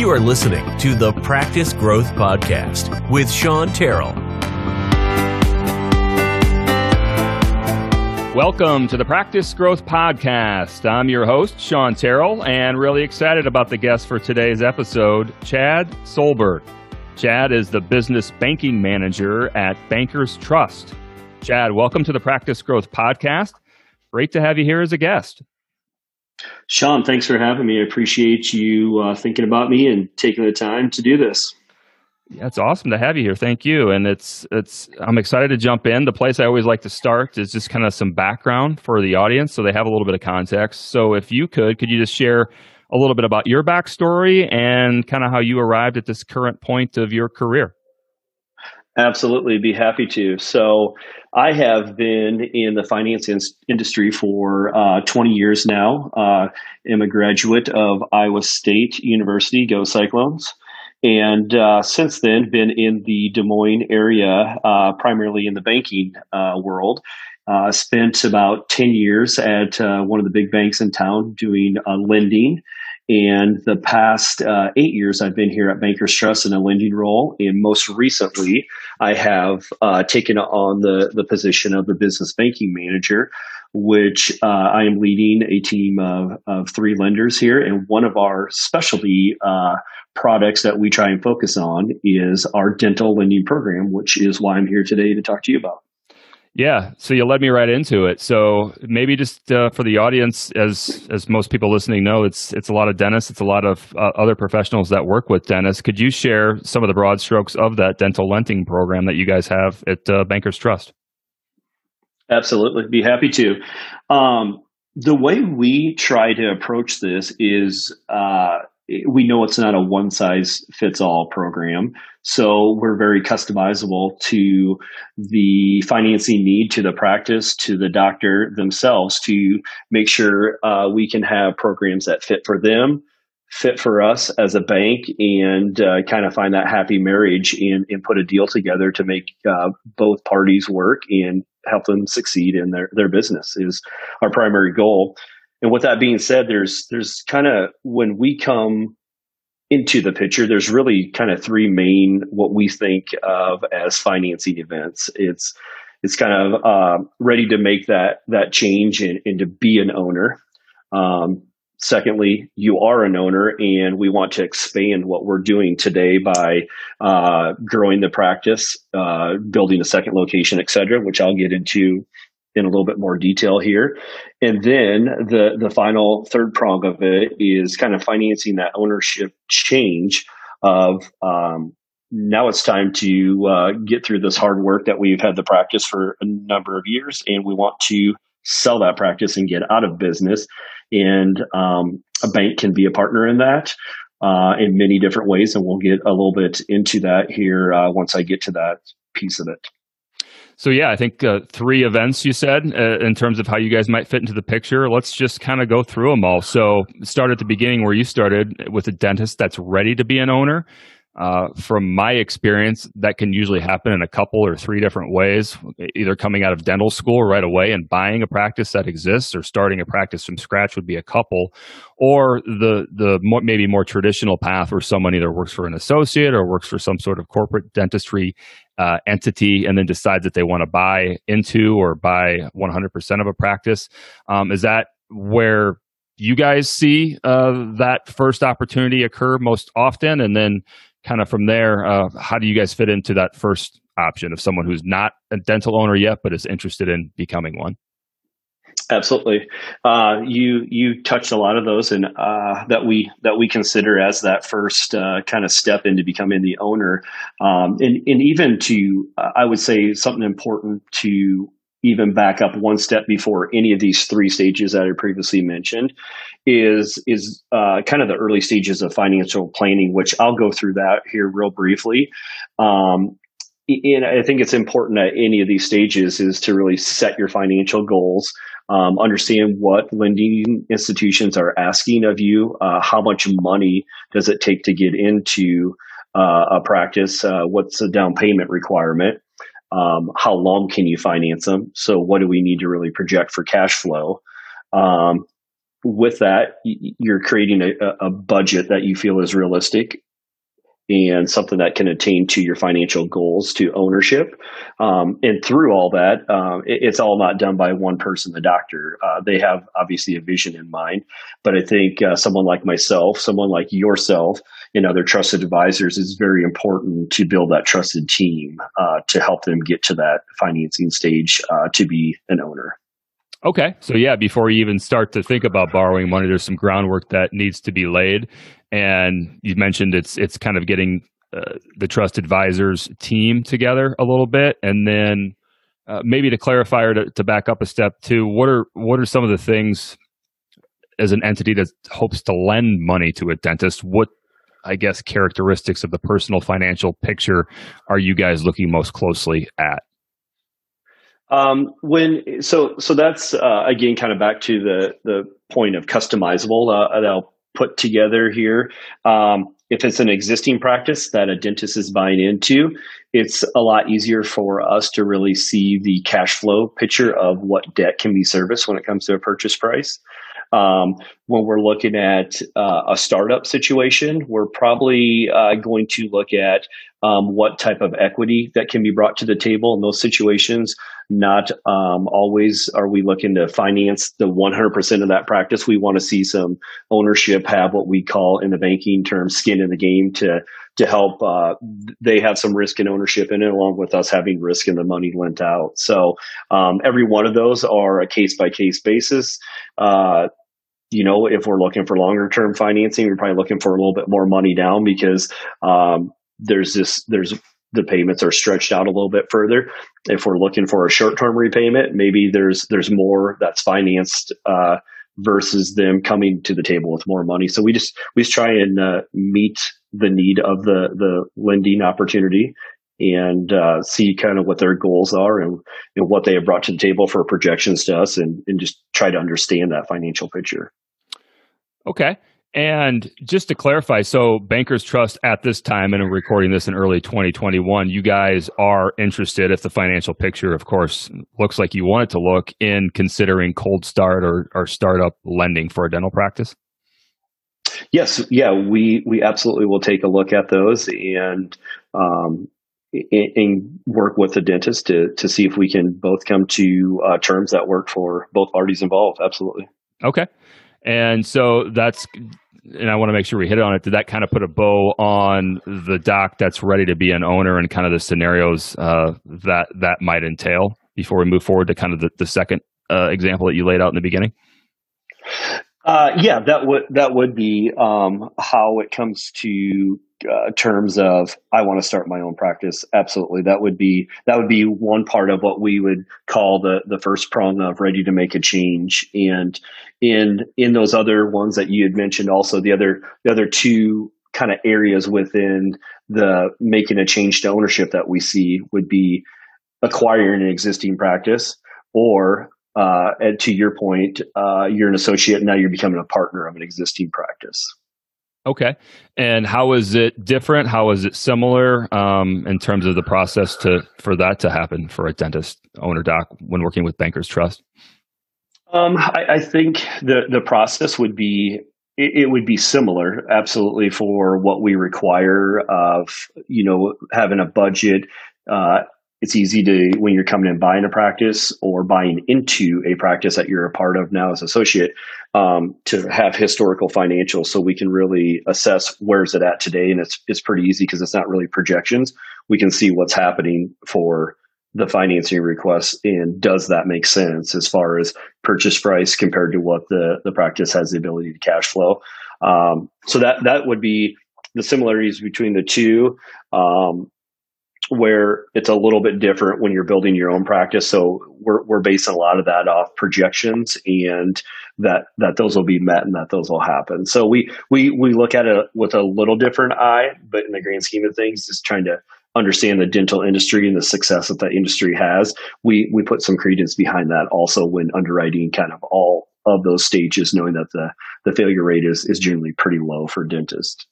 You are listening to The Practice Growth Podcast with Sean Terrell. Welcome to The Practice Growth Podcast. I'm your host, Sean Terrell, and really excited about the guest for today's episode, Chad Solberg. Chad is the business banking manager at Bankers Trust. Chad, welcome to the Practice Growth Podcast. Great to have you here as a guest. Sean, thanks for having me. I appreciate you thinking about me and taking the time to do this. Yeah, it's awesome to have you here. Thank you. And I'm excited to jump in. The place I always like to start is just kind of some background for the audience so they have a little bit of context. So if you could you just share a little bit about your backstory and kind of how you arrived at this current point of your career? Absolutely, be happy to. So I have been in the finance industry for 20 years now. I'm a graduate of Iowa State University, go Cyclones. And since then, been in the Des Moines area, primarily in the banking world. Spent about 10 years at one of the big banks in town doing lending. And the past 8 years, I've been here at Bankers Trust in a lending role. And most recently, I have taken on the position of the business banking manager, which I am leading a team of three lenders here. And one of our specialty products that we try and focus on is our dental lending program, which is why I'm here today to talk to you about. Yeah, so you led me right into it. So maybe just for the audience, as most people listening know, it's a lot of dentists, it's a lot of other professionals that work with dentists. Could you share some of the broad strokes of that dental lending program that you guys have at Bankers Trust? Absolutely, be happy to. The way we try to approach this is we know it's not a one-size-fits-all program, so we're very customizable to the financing need, to the practice, to the doctor themselves to make sure we can have programs that fit for them, fit for us as a bank, and kind of find that happy marriage and put a deal together to make both parties work and help them succeed in their business is our primary goal. And with that being said, there's kind of, when we come into the picture, there's really kind of three main, what we think of as financing events. It's kind of ready to make that change and to be an owner. Secondly, you are an owner, and we want to expand what we're doing today by growing the practice, building a second location, et cetera, which I'll get into in a little bit more detail here. And then the final third prong of it is kind of financing that ownership change of now it's time to get through this hard work that we've had the practice for a number of years, and we want to sell that practice and get out of business. And a bank can be a partner in that in many different ways. And we'll get a little bit into that here once I get to that piece of it. So yeah, I think three events you said in terms of how you guys might fit into the picture. Let's just kind of go through them all. So start at the beginning where you started with a dentist that's ready to be an owner. From my experience, that can usually happen in a couple or three different ways, either coming out of dental school right away and buying a practice that exists, or starting a practice from scratch would be a couple, or maybe more traditional path where someone either works for an associate or works for some sort of corporate dentistry entity and then decides that they want to buy into or buy 100% of a practice. Is that where you guys see that first opportunity occur most often? And then kind of from there, how do you guys fit into that first option of someone who's not a dental owner yet, but is interested in becoming one? Absolutely. You touched a lot of those, and that we consider as that first kind of step into becoming the owner, and even to I would say something important to even back up one step before any of these three stages that I previously mentioned is kind of the early stages of financial planning, which I'll go through that here real briefly. And I think it's important at any of these stages is to really set your financial goals, understand what lending institutions are asking of you, how much money does it take to get into a practice, what's the down payment requirement, how long can you finance them, so what do we need to really project for cash flow. with that, you're creating a budget that you feel is realistic and something that can attain to your financial goals, to ownership. And through all that, it's all not done by one person, the doctor. They have obviously a vision in mind, but I think someone like myself, someone like yourself, and other trusted advisors is very important to build that trusted team to help them get to that financing stage to be an owner. Okay. So yeah, before you even start to think about borrowing money, there's some groundwork that needs to be laid. And you mentioned it's kind of getting the trust advisors team together a little bit. And then maybe to clarify or to back up a step too, what are some of the things as an entity that hopes to lend money to a dentist? What, I guess, characteristics of the personal financial picture are you guys looking most closely at? So that's, again, kind of back to the point of customizable that I'll put together here. If it's an existing practice that a dentist is buying into, it's a lot easier for us to really see the cash flow picture of what debt can be serviced when it comes to a purchase price. When we're looking at a startup situation, we're probably going to look at what type of equity that can be brought to the table in those situations. Not always are we looking to finance the 100% of that practice. We want to see some ownership have what we call in the banking term skin in the game to help. They have some risk in ownership in it, along with us having risk in the money lent out. So every one of those are a case-by-case basis. You know, if we're looking for longer-term financing, we're probably looking for a little bit more money down because the payments are stretched out a little bit further. If we're looking for a short-term repayment, maybe there's more that's financed versus them coming to the table with more money. So we just try and meet the need of the lending opportunity and see kind of what their goals are and what they have brought to the table for projections to us and just try to understand that financial picture. Okay. And just to clarify, so Bankers Trust at this time, and I'm recording this in early 2021, you guys are interested, if the financial picture, of course, looks like you want it to look, in considering cold start or startup lending for a dental practice? Yes. Yeah, we absolutely will take a look at those and work with the dentist to see if we can both come to terms that work for both parties involved. Absolutely. Okay. And so I want to make sure we hit on it. Did that kind of put a bow on the doc that's ready to be an owner and kind of the scenarios that might entail before we move forward to kind of the second example that you laid out in the beginning? Yeah, that would be how it comes to terms of I want to start my own practice. Absolutely, that would be one part of what we would call the first prong of ready to make a change. And in those other ones that you had mentioned, also the other two kind of areas within the making a change to ownership that we see would be acquiring an existing practice or. And to your point, you're an associate and now you're becoming a partner of an existing practice. Okay. And how is it different? How is it similar in terms of the process for that to happen for a dentist owner doc when working with Bankers Trust? I think the process would be, it would be similar, absolutely, for what we require of, you know, having a budget. It's easy to, when you're coming and buying a practice or buying into a practice that you're a part of now as associate, to have historical financials so we can really assess where's it at today. And it's pretty easy because it's not really projections. We can see what's happening for the financing request and does that make sense as far as purchase price compared to what the practice has the ability to cash flow. So that would be the similarities between the two. Where it's a little bit different when you're building your own practice. So we're basing a lot of that off projections and that those will be met and that those will happen. So we look at it with a little different eye, but in the grand scheme of things, just trying to understand the dental industry and the success that the industry has. We put some credence behind that also when underwriting kind of all of those stages, knowing that the failure rate is generally pretty low for dentists.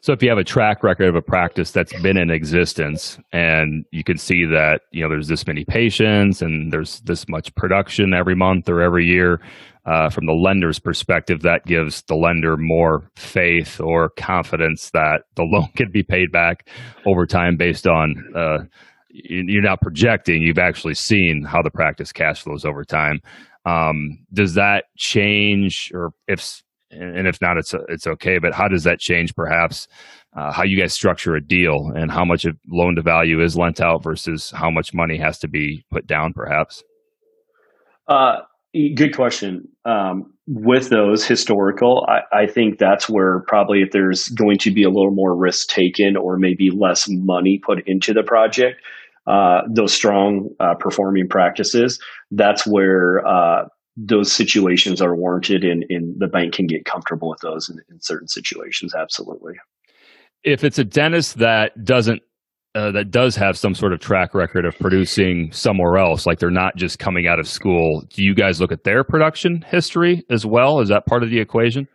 So if you have a track record of a practice that's been in existence and you can see that, you know, there's this many patients and there's this much production every month or every year, from the lender's perspective, that gives the lender more faith or confidence that the loan can be paid back over time based on, you're not projecting, you've actually seen how the practice cash flows over time. Does that change, or if, and if not, it's okay, but how does that change perhaps how you guys structure a deal and how much of loan to value is lent out versus how much money has to be put down perhaps? Good question. With those historical, I think that's where probably if there's going to be a little more risk taken or maybe less money put into the project, those strong performing practices, that's where those situations are warranted and the bank can get comfortable with those in certain situations. Absolutely. If it's a dentist that does have some sort of track record of producing somewhere else, like they're not just coming out of school, do you guys look at their production history as well? Is that part of the equation?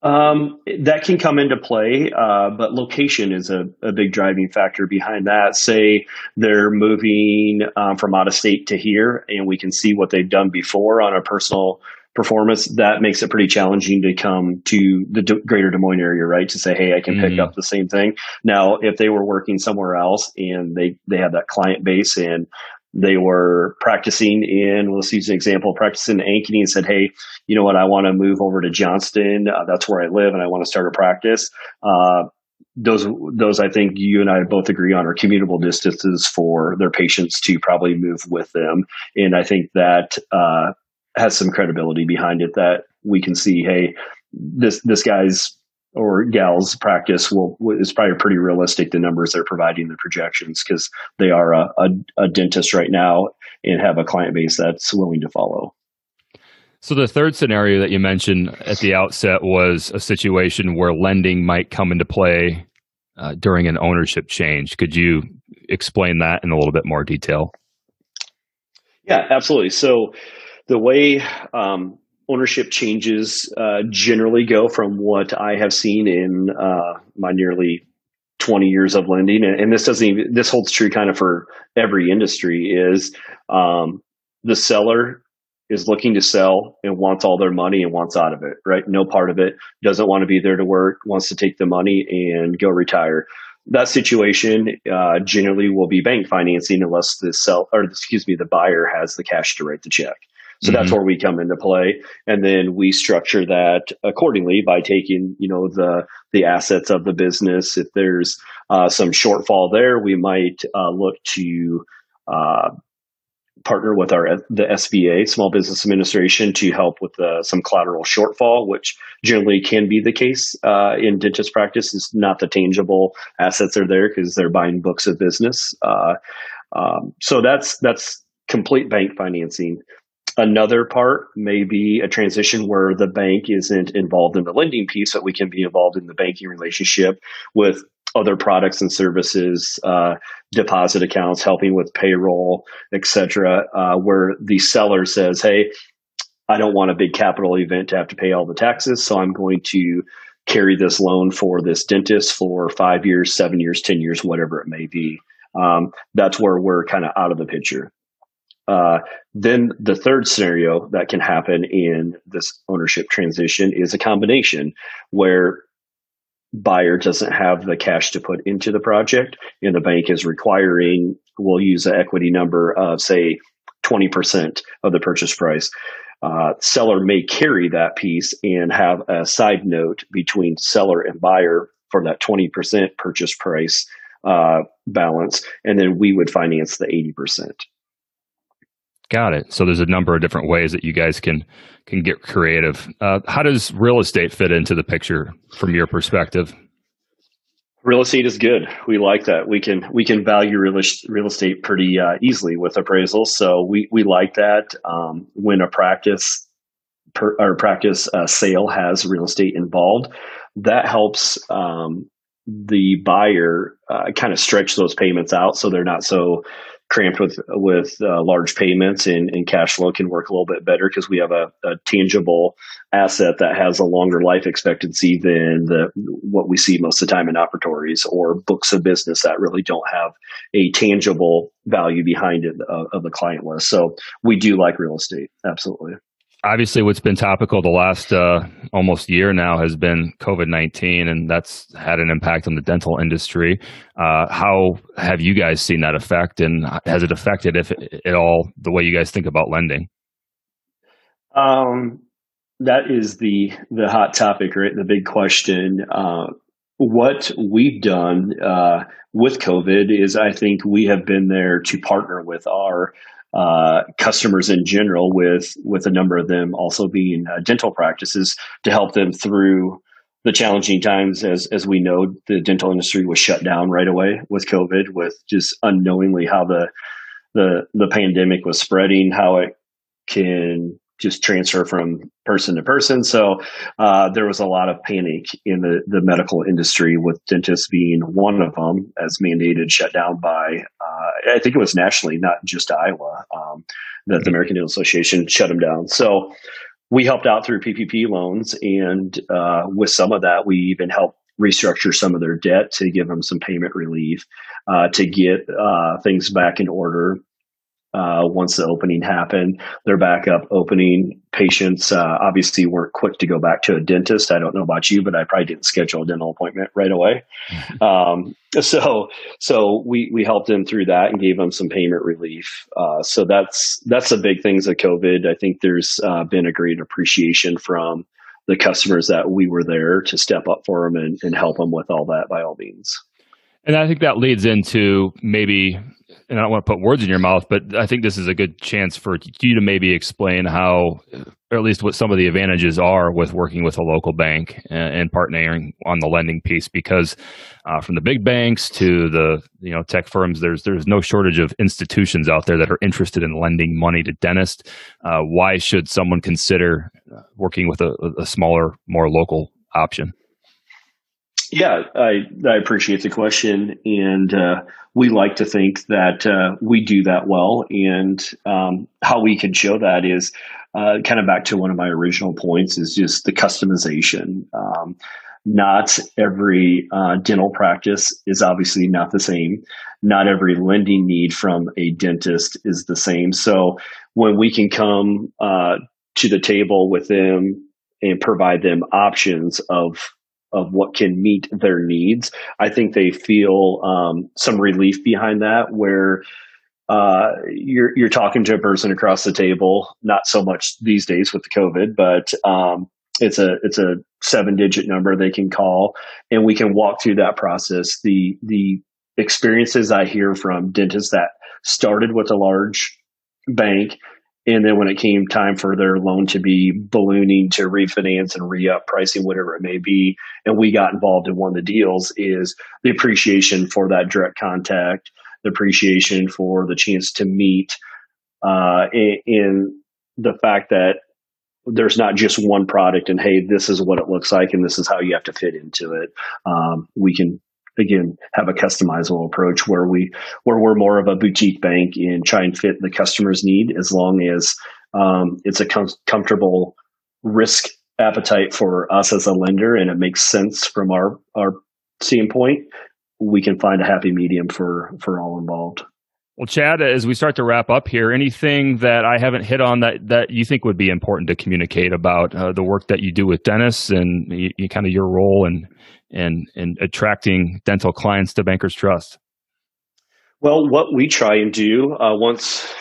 That can come into play, but location is a big driving factor behind that. Say they're moving from out of state to here, and we can see what they've done before on a personal performance. That makes it pretty challenging to come to the greater Des Moines area, right? To say, hey, I can pick up the same thing. Now, if they were working somewhere else and they have that client base and they were practicing in, let's use an example, practicing in Ankeny and said, hey, you know what, I want to move over to Johnston. That's where I live and I want to start a practice. Those I think you and I both agree on are commutable distances for their patients to probably move with them. And I think that has some credibility behind it that we can see, hey, this guy's or gal's practice is probably pretty realistic, the numbers they're providing, the projections, because they are a dentist right now and have a client base that's willing to follow. So the third scenario that you mentioned at the outset was a situation where lending might come into play during an ownership change. Could you explain that in a little bit more detail? Yeah, absolutely. So the way ownership changes generally go from what I have seen in my nearly 20 years of lending, and this holds true kind of for every industry, is the seller is looking to sell and wants all their money and wants out of it, right? No part of it, doesn't want to be there to work, wants to take the money and go retire. That situation generally will be bank financing unless the buyer has the cash to write the check. So that's where we come into play. And then we structure that accordingly by taking, you know, the assets of the business. If there's some shortfall there, we might look to partner with the SBA, Small Business Administration, to help with some collateral shortfall, which generally can be the case in dentist practice. It's not the tangible assets are there because they're buying books of business. So that's complete bank financing. Another part may be a transition where the bank isn't involved in the lending piece, but we can be involved in the banking relationship with other products and services, deposit accounts, helping with payroll, etc., where the seller says, hey, I don't want a big capital event to have to pay all the taxes, so I'm going to carry this loan for this dentist for 5 years, 7 years, 10 years, whatever it may be. That's where we're kind of out of the picture. Then the third scenario that can happen in this ownership transition is a combination where buyer doesn't have the cash to put into the project and the bank is requiring, we'll use an equity number of say 20% of the purchase price. Seller may carry that piece and have a side note between seller and buyer for that 20% purchase price balance, and then we would finance the 80%. Got it. So there's a number of different ways that you guys can get creative. How does real estate fit into the picture from your perspective? Real estate is good. We like that. We can value real estate pretty easily with appraisals. So we like that. When a practice sale has real estate involved, that helps the buyer kind of stretch those payments out so they're not so cramped with large payments, and cash flow can work a little bit better because we have a tangible asset that has a longer life expectancy than what we see most of the time in operatories or books of business that really don't have a tangible value behind it of the client list. So we do like real estate. Absolutely. Obviously, what's been topical the last almost year now has been COVID-19, and that's had an impact on the dental industry. How have you guys seen that affect, and has it affected, if at all, the way you guys think about lending? That is the hot topic, right? The big question. What we've done with COVID is, I think we have been there to partner with our customers in general, with a number of them also being dental practices, to help them through the challenging times. As we know, the dental industry was shut down right away with COVID, with just unknowingly how the pandemic was spreading, how it can just transfer from person to person. So there was a lot of panic in the medical industry, with dentists being one of them, as mandated shut down by, I think it was nationally, not just Iowa, that the American Dental Association shut them down. So we helped out through PPP loans. And with some of that, we even helped restructure some of their debt to give them some payment relief, to get things back in order. Once the opening happened, they're back up opening. Patients obviously weren't quick to go back to a dentist. I don't know about you, but I probably didn't schedule a dental appointment right away. So we helped them through that and gave them some payment relief. So that's the big things of COVID. I think there's been a great appreciation from the customers that we were there to step up for them and help them with all that, by all means. And I think that leads into maybe, and I don't want to put words in your mouth, but I think this is a good chance for you to maybe explain how, or at least what some of the advantages are with working with a local bank and partnering on the lending piece. Because from the big banks to the tech firms, there's no shortage of institutions out there that are interested in lending money to dentists. Why should someone consider working with a smaller, more local option? Yeah, I appreciate the question. And we like to think that we do that well. And how we can show that is kind of back to one of my original points, is just the customization. Not every dental practice is obviously not the same. Not every lending need from a dentist is the same. So when we can come to the table with them and provide them options of what can meet their needs, I think they feel some relief behind that, where you're talking to a person across the table, not so much these days with the COVID, but it's a 7-digit number they can call, and we can walk through that process. The experiences I hear from dentists that started with a large bank, and then when it came time for their loan to be ballooning to refinance and re-up pricing, whatever it may be, and we got involved in one of the deals, is the appreciation for that direct contact, the appreciation for the chance to meet, and the fact that there's not just one product and, hey, this is what it looks like and this is how you have to fit into it. We can, again, have a customizable approach where we're more of a boutique bank and try and fit the customer's need, as long as it's a comfortable risk appetite for us as a lender, and it makes sense from our standpoint. We can find a happy medium for all involved. Well, Chad, as we start to wrap up here, anything that I haven't hit on that you think would be important to communicate about the work that you do with dentists and you kind of your role and attracting dental clients to Bankers Trust? Well, what we try and do once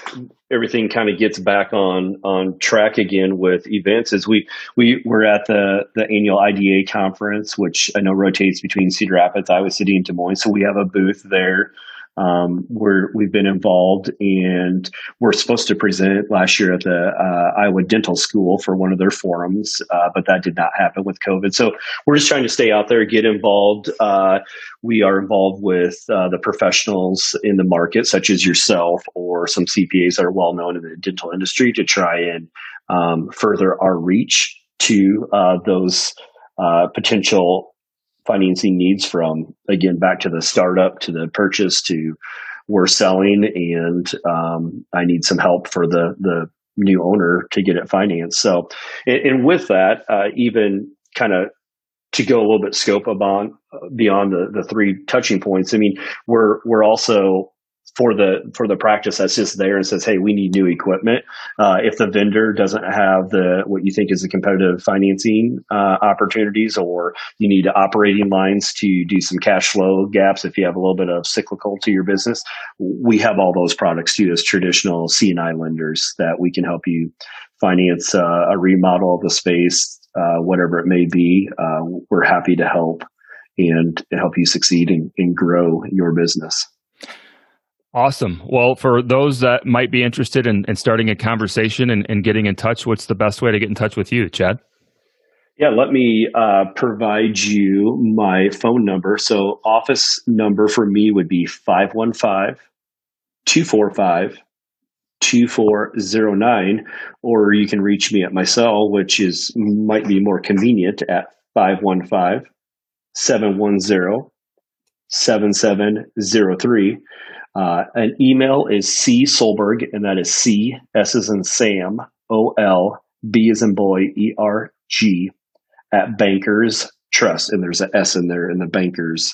everything kind of gets back on track again with events is we're at the annual IDA conference, which I know rotates between Cedar Rapids, Iowa City, and Des Moines. So we have a booth there. We've been involved, and we're supposed to present last year at the Iowa Dental School for one of their forums, but that did not happen with COVID. So we're just trying to stay out there, get involved. We are involved with the professionals in the market, such as yourself or some CPAs that are well known in the dental industry, to try and further our reach to those potential financing needs, from, again, back to the startup, to the purchase, to we're selling, and I need some help for the new owner to get it financed. So, and with that, even kind of to go a little bit beyond the three touching points. I mean, we're also for the practice that's just there and says, hey, we need new equipment. If the vendor doesn't have what you think is the competitive financing opportunities, or you need operating lines to do some cash flow gaps, if you have a little bit of cyclical to your business, we have all those products too as traditional C&I lenders that we can help you finance a remodel of the space, whatever it may be. We're happy to help and help you succeed and grow your business. Awesome. Well, for those that might be interested in starting a conversation and getting in touch, what's the best way to get in touch with you, Chad? Yeah, let me provide you my phone number. So office number for me would be 515-245-2409, or you can reach me at my cell, which is might be more convenient, at 515-710-7703. An email is csolberg, and that is C, S as in Sam, O L, B as in boy, E R G, at Bankers Trust. And there's an S in there in the Bankers.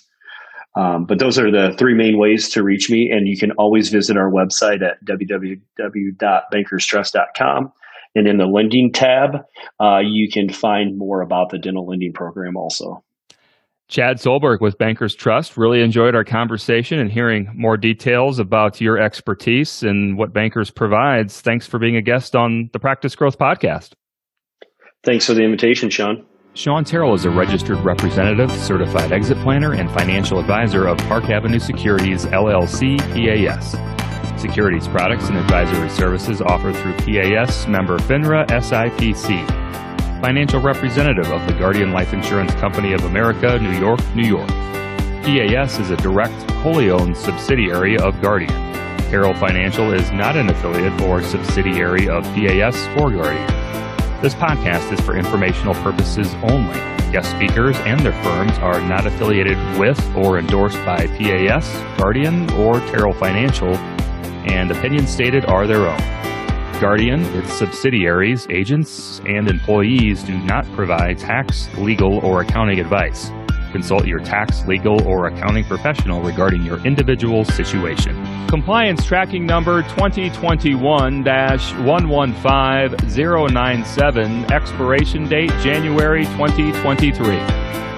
But those are the three main ways to reach me. And you can always visit our website at www.bankerstrust.com. And in the lending tab, you can find more about the dental lending program also. Chad Solberg with Bankers Trust. Really enjoyed our conversation and hearing more details about your expertise and what Bankers provides. Thanks for being a guest on the Practice Growth Podcast. Thanks for the invitation, Sean. Sean Terrell is a registered representative, certified exit planner, and financial advisor of Park Avenue Securities, LLC, PAS. Securities products and advisory services offered through PAS, member FINRA, SIPC. Financial representative of the Guardian Life Insurance Company of America, New York, New York. PAS is a direct, wholly owned subsidiary of Guardian. Carol Financial is not an affiliate or subsidiary of PAS or Guardian. This podcast is for informational purposes only. Guest speakers and their firms are not affiliated with or endorsed by PAS, Guardian, or Carol Financial, and opinions stated are their own. Guardian, its subsidiaries, agents, and employees do not provide tax, legal, or accounting advice. Consult your tax, legal, or accounting professional regarding your individual situation. Compliance tracking number 2021-115097, expiration date January 2023.